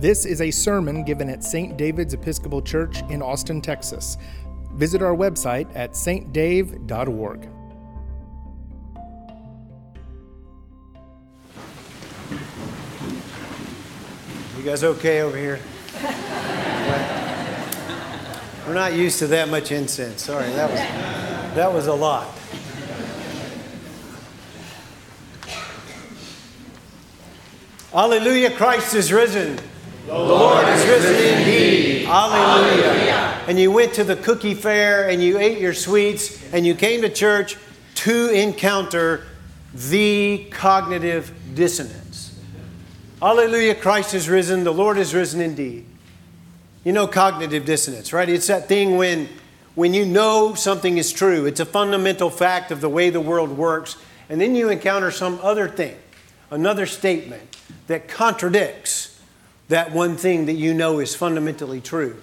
This is a sermon given at St. David's Episcopal Church in Austin, Texas. Visit our website at saintdave.org. You guys okay over here? We're not used to that much incense. Sorry, that was a lot. Hallelujah, Christ is risen. The Lord is risen indeed. Hallelujah. And you went to the cookie fair and you ate your sweets and you came to church to encounter the cognitive dissonance. Hallelujah, Christ is risen. The Lord is risen indeed. You know cognitive dissonance, right? It's that thing when you know something is true. It's a fundamental fact of the way the world works. And then you encounter some other thing, another statement that contradicts that one thing that you know is fundamentally true.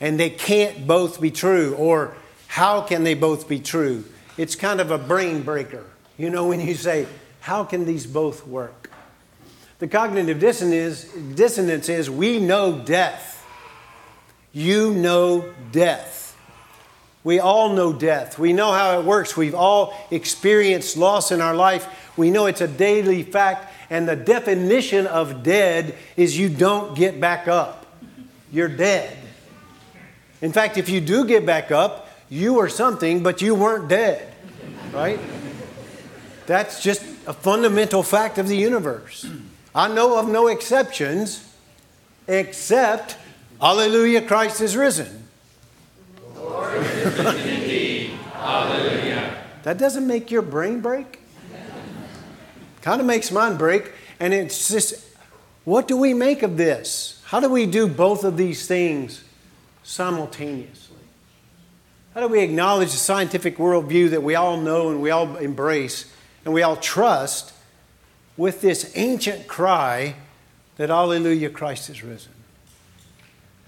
And they can't both be true, or how can they both be true? It's kind of a brain breaker, you know, when you say, how can these both work? The cognitive dissonance is we know death. You know death. We all know death. We know how it works. We've all experienced loss in our life. We know it's a daily fact, and the definition of dead is you don't get back up. You're dead. In fact, if you do get back up, you were something, but you weren't dead, right? That's just a fundamental fact of the universe. I know of no exceptions except, hallelujah, Christ is risen. The Lord is risen indeed. Hallelujah. That doesn't make your brain break. Kind of makes mine break, and it's just, what do we make of this? How do we do both of these things simultaneously? How do we acknowledge the scientific worldview that we all know and we all embrace and we all trust with this ancient cry that hallelujah, Christ is risen?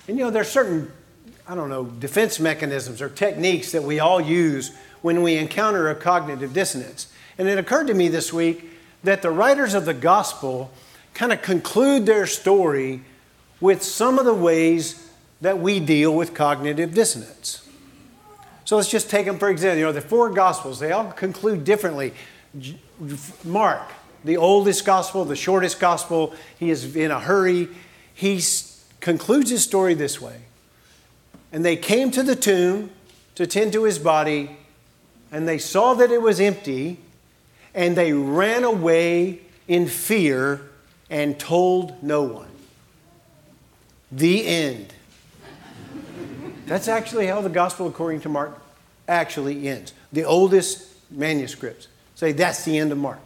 And you know, there's certain, defense mechanisms or techniques that we all use when we encounter a cognitive dissonance. And it occurred to me this week that the writers of the gospel kind of conclude their story with some of the ways that we deal with cognitive dissonance. So let's just take them for example. You know, the four gospels, they all conclude differently. Mark, the oldest gospel, the shortest gospel, he is in a hurry. He concludes his story this way. And they came to the tomb to tend to his body, and they saw that it was empty, and they ran away in fear and told no one. The end. That's actually how the gospel according to Mark actually ends. The oldest manuscripts say that's the end of Mark.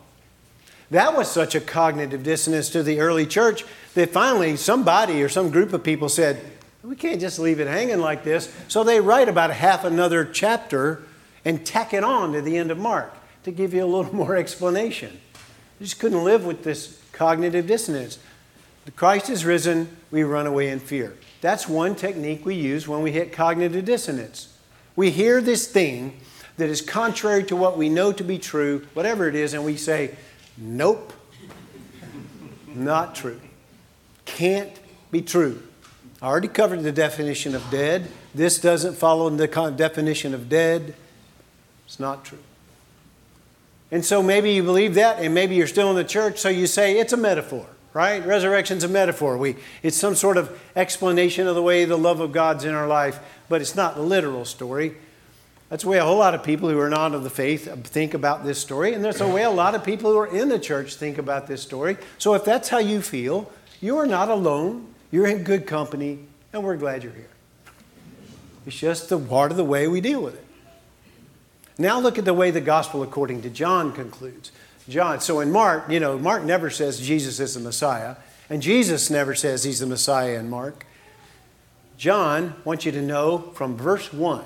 That was such a cognitive dissonance to the early church that finally somebody or some group of people said, we can't just leave it hanging like this. So they write about half another chapter and tack it on to the end of Mark to give you a little more explanation. I just couldn't live with this cognitive dissonance. Christ is risen, we run away in fear. That's one technique we use when we hit cognitive dissonance. We hear this thing that is contrary to what we know to be true, whatever it is, and we say, nope, not true. Can't be true. I already covered the definition of dead. This doesn't follow the definition of dead. It's not true. And so maybe you believe that, and maybe you're still in the church, so you say it's a metaphor, right? Resurrection's a metaphor. It's some sort of explanation of the way the love of God's in our life, but it's not a literal story. That's the way a whole lot of people who are not of the faith think about this story, and that's the way a lot of people who are in the church think about this story. So if that's how you feel, you are not alone. You're in good company, and we're glad you're here. It's just the part of the way we deal with it. Now look at the way the gospel according to John concludes. So in Mark, Mark never says Jesus is the Messiah. And Jesus never says he's the Messiah in Mark. John wants you to know from verse 1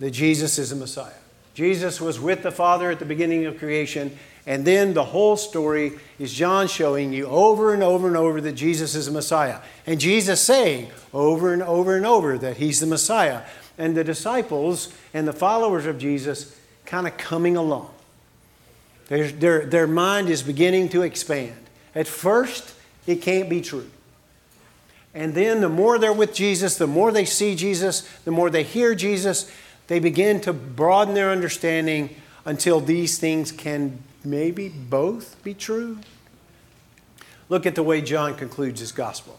that Jesus is the Messiah. Jesus was with the Father at the beginning of creation. And then the whole story is John showing you over and over and over that Jesus is the Messiah. And Jesus saying over and over and over that he's the Messiah. And the disciples and the followers of Jesus kind of coming along. Their mind is beginning to expand. At first, it can't be true. And then the more they're with Jesus, the more they see Jesus, the more they hear Jesus, they begin to broaden their understanding until these things can maybe both be true. Look at the way John concludes his gospel.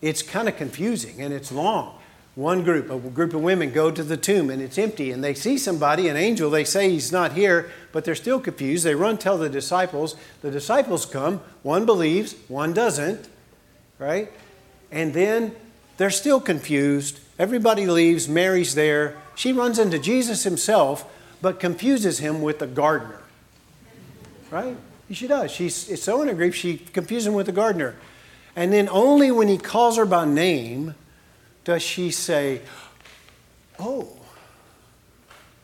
It's kind of confusing and it's long. One group, a group of women go to the tomb and it's empty and they see somebody, an angel. They say he's not here, but they're still confused. They run tell the disciples. The disciples come. One believes, one doesn't, right? And then they're still confused. Everybody leaves. Mary's there. She runs into Jesus himself, but confuses him with the gardener, right? She does. She's so in her grief, she confuses him with the gardener. And then only when he calls her by name does she say, "Oh,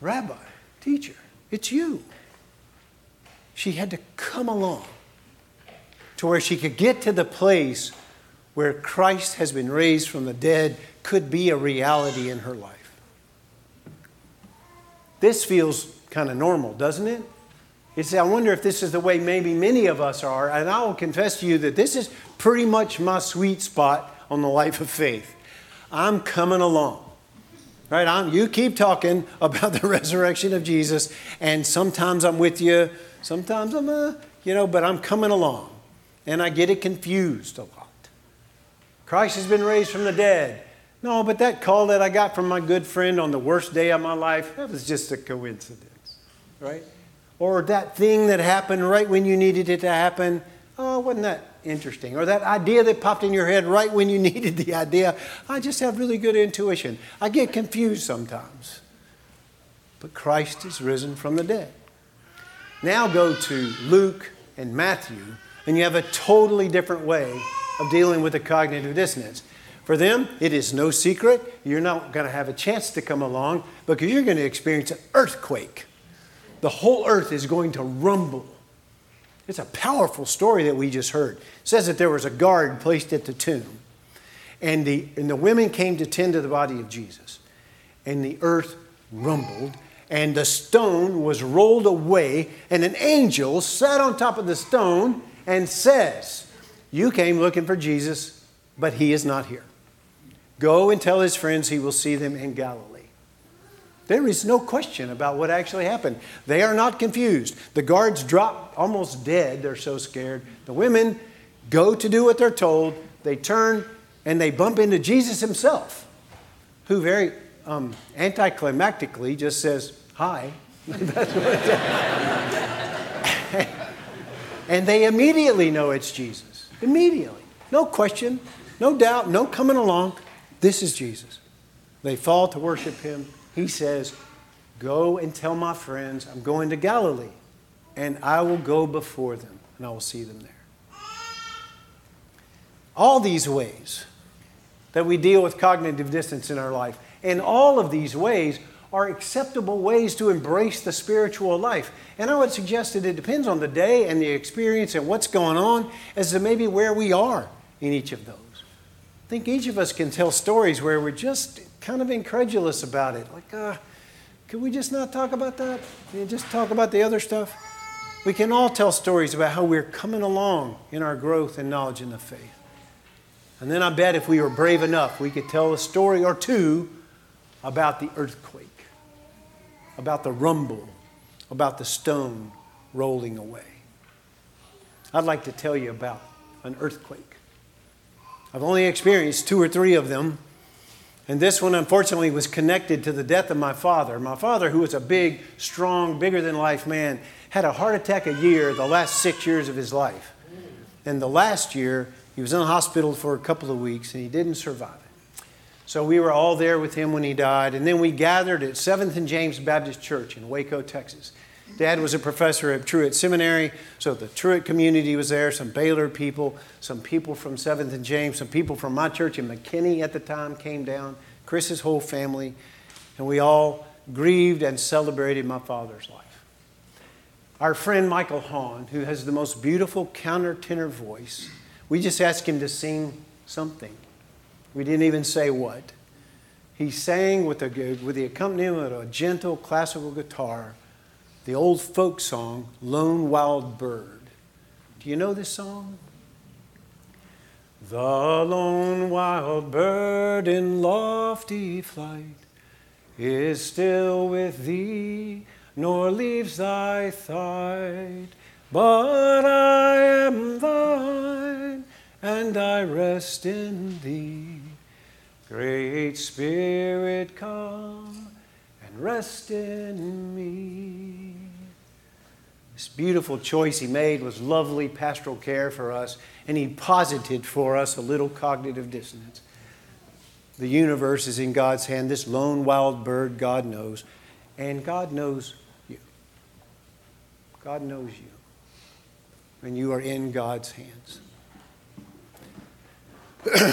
Rabbi, teacher, it's you." She had to come along to where she could get to the place where Christ has been raised from the dead could be a reality in her life. This feels kind of normal, doesn't it? It's, I wonder if this is the way maybe many of us are. And I will confess to you that this is pretty much my sweet spot on the life of faith. I'm coming along. Right? You keep talking about the resurrection of Jesus. And sometimes I'm with you. Sometimes I'm, but I'm coming along. And I get it confused a lot. Christ has been raised from the dead. No, but that call that I got from my good friend on the worst day of my life, that was just a coincidence, right? Or that thing that happened right when you needed it to happen, oh, wasn't that interesting? Or that idea that popped in your head right when you needed the idea, I just have really good intuition. I get confused sometimes. But Christ is risen from the dead. Now go to Luke and Matthew, and you have a totally different way of dealing with the cognitive dissonance. For them, it is no secret. You're not going to have a chance to come along because you're going to experience an earthquake. The whole earth is going to rumble. It's a powerful story that we just heard. It says that there was a guard placed at the tomb. And the women came to tend to the body of Jesus. And the earth rumbled. And the stone was rolled away. And an angel sat on top of the stone and says, "You came looking for Jesus, but he is not here. Go and tell his friends he will see them in Galilee." There is no question about what actually happened. They are not confused. The guards drop almost dead. They're so scared. The women go to do what they're told. They turn and they bump into Jesus himself, who very anticlimactically just says, "Hi." That's what it says. And they immediately know it's Jesus. Immediately. No question. No doubt. No coming along. This is Jesus. They fall to worship him. He says, "Go and tell my friends I'm going to Galilee, and I will go before them, and I will see them there." All these ways that we deal with cognitive dissonance in our life, and all of these ways are acceptable ways to embrace the spiritual life. And I would suggest that it depends on the day and the experience and what's going on as to maybe where we are in each of those. I think each of us can tell stories where we're just kind of incredulous about it. Like, could we just not talk about that? And just talk about the other stuff? We can all tell stories about how we're coming along in our growth and knowledge in the faith. And then I bet if we were brave enough, we could tell a story or two about the earthquake, about the rumble, about the stone rolling away. I'd like to tell you about an earthquake. I've only experienced 2 or 3 of them. And this one, unfortunately, was connected to the death of my father. My father, who was a big, strong, bigger-than-life man, had a heart attack a year the last 6 years of his life. And the last year, he was in the hospital for a couple of weeks, and he didn't survive it. So we were all there with him when he died. And then we gathered at Seventh and James Baptist Church in Waco, Texas. Dad was a professor at Truett Seminary, so the Truett community was there, some Baylor people, some people from 7th and James, some people from my church in McKinney at the time came down, Chris's whole family, and we all grieved and celebrated my father's life. Our friend Michael Hahn, who has the most beautiful countertenor voice, we just asked him to sing something. We didn't even say what. He sang with the accompaniment of a gentle classical guitar, the old folk song, "Lone Wild Bird." Do you know this song? The lone wild bird in lofty flight is still with thee, nor leaves thy sight. But I am thine, and I rest in thee. Great Spirit, come and rest in me. This beautiful choice he made was lovely pastoral care for us, and he posited for us a little cognitive dissonance. The universe is in God's hand. This lone wild bird God knows, and God knows you. God knows you, and you are in God's hands.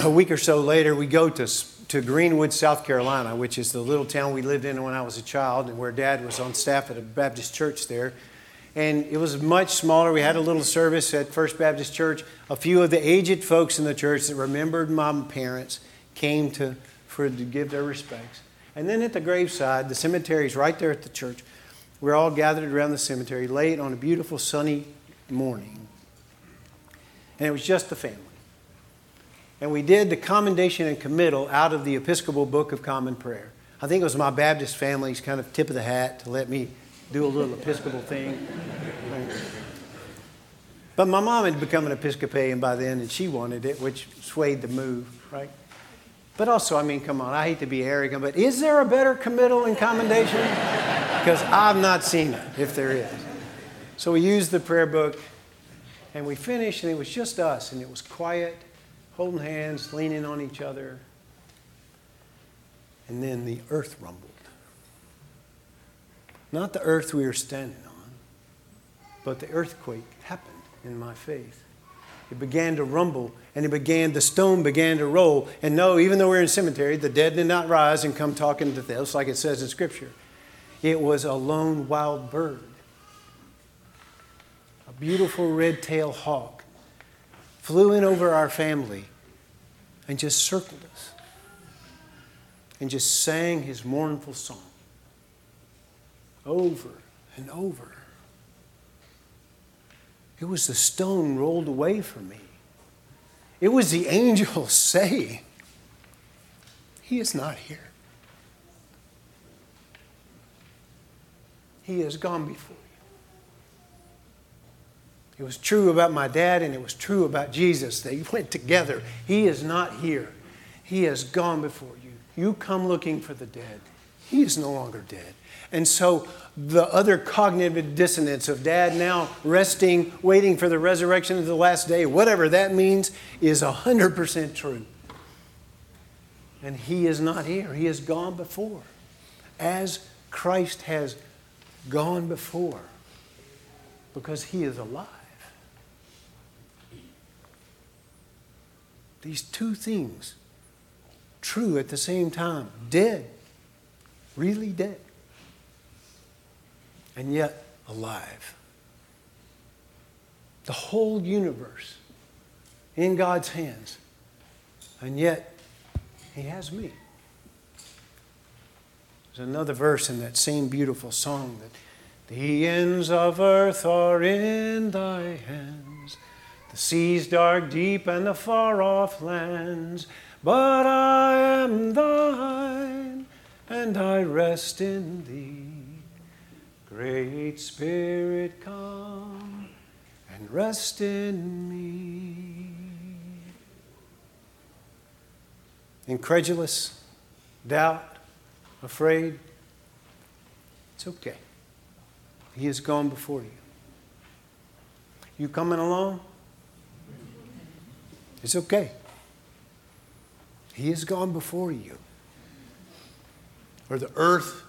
A week or so later, we go to Greenwood, South Carolina, which is the little town we lived in when I was a child and where Dad was on staff at a Baptist church there. And it was much smaller. We had a little service at First Baptist Church. A few of the aged folks in the church that remembered my parents came to give their respects. And then at the graveside, the cemetery's right there at the church. We're all gathered around the cemetery late on a beautiful sunny morning. And it was just the family. And we did the commendation and committal out of the Episcopal Book of Common Prayer. I think it was my Baptist family's kind of tip of the hat to let me do a little Episcopal thing. But my mom had become an Episcopalian by then, and she wanted it, which swayed the move, right? But also, I mean, come on, I hate to be arrogant, but is there a better committal and commendation? Because I've not seen it, if there is. So we used the prayer book, and we finished, and it was just us, and it was quiet, holding hands, leaning on each other. And then the earth rumbled. Not the earth we were standing on, but the earthquake happened in my faith. It began to rumble, and the stone began to roll. And no, even though we're in a cemetery, the dead did not rise and come talking to us like it says in Scripture. It was a lone wild bird, a beautiful red-tailed hawk, flew in over our family and just circled us and just sang his mournful song. Over and over. It was the stone rolled away from me. It was the angel saying, "He is not here. He has gone before you." It was true about my dad, and it was true about Jesus. They went together. He is not here. He has gone before you. You come looking for the dead. He is no longer dead. And so the other cognitive dissonance of Dad now resting, waiting for the resurrection of the last day, whatever that means, is 100% true. And he is not here. He has gone before. As Christ has gone before, because he is alive. These two things, true at the same time, dead, really dead. And yet alive. The whole universe in God's hands. And yet he has me. There's another verse in that same beautiful song that the ends of earth are in thy hands, the seas dark deep and the far off lands, but I am thine and I rest in thee. Great Spirit, come and rest in me. Incredulous, doubt, afraid, it's okay. He has gone before you. You coming along? It's okay. He has gone before you. Or the earth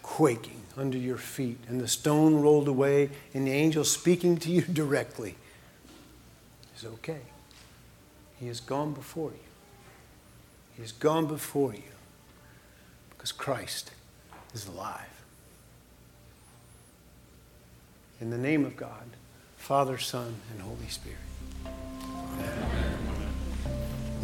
quaking under your feet, and the stone rolled away, and the angel speaking to you directly. It's okay. He has gone before you. He has gone before you because Christ is alive. In the name of God, Father, Son, and Holy Spirit. Amen.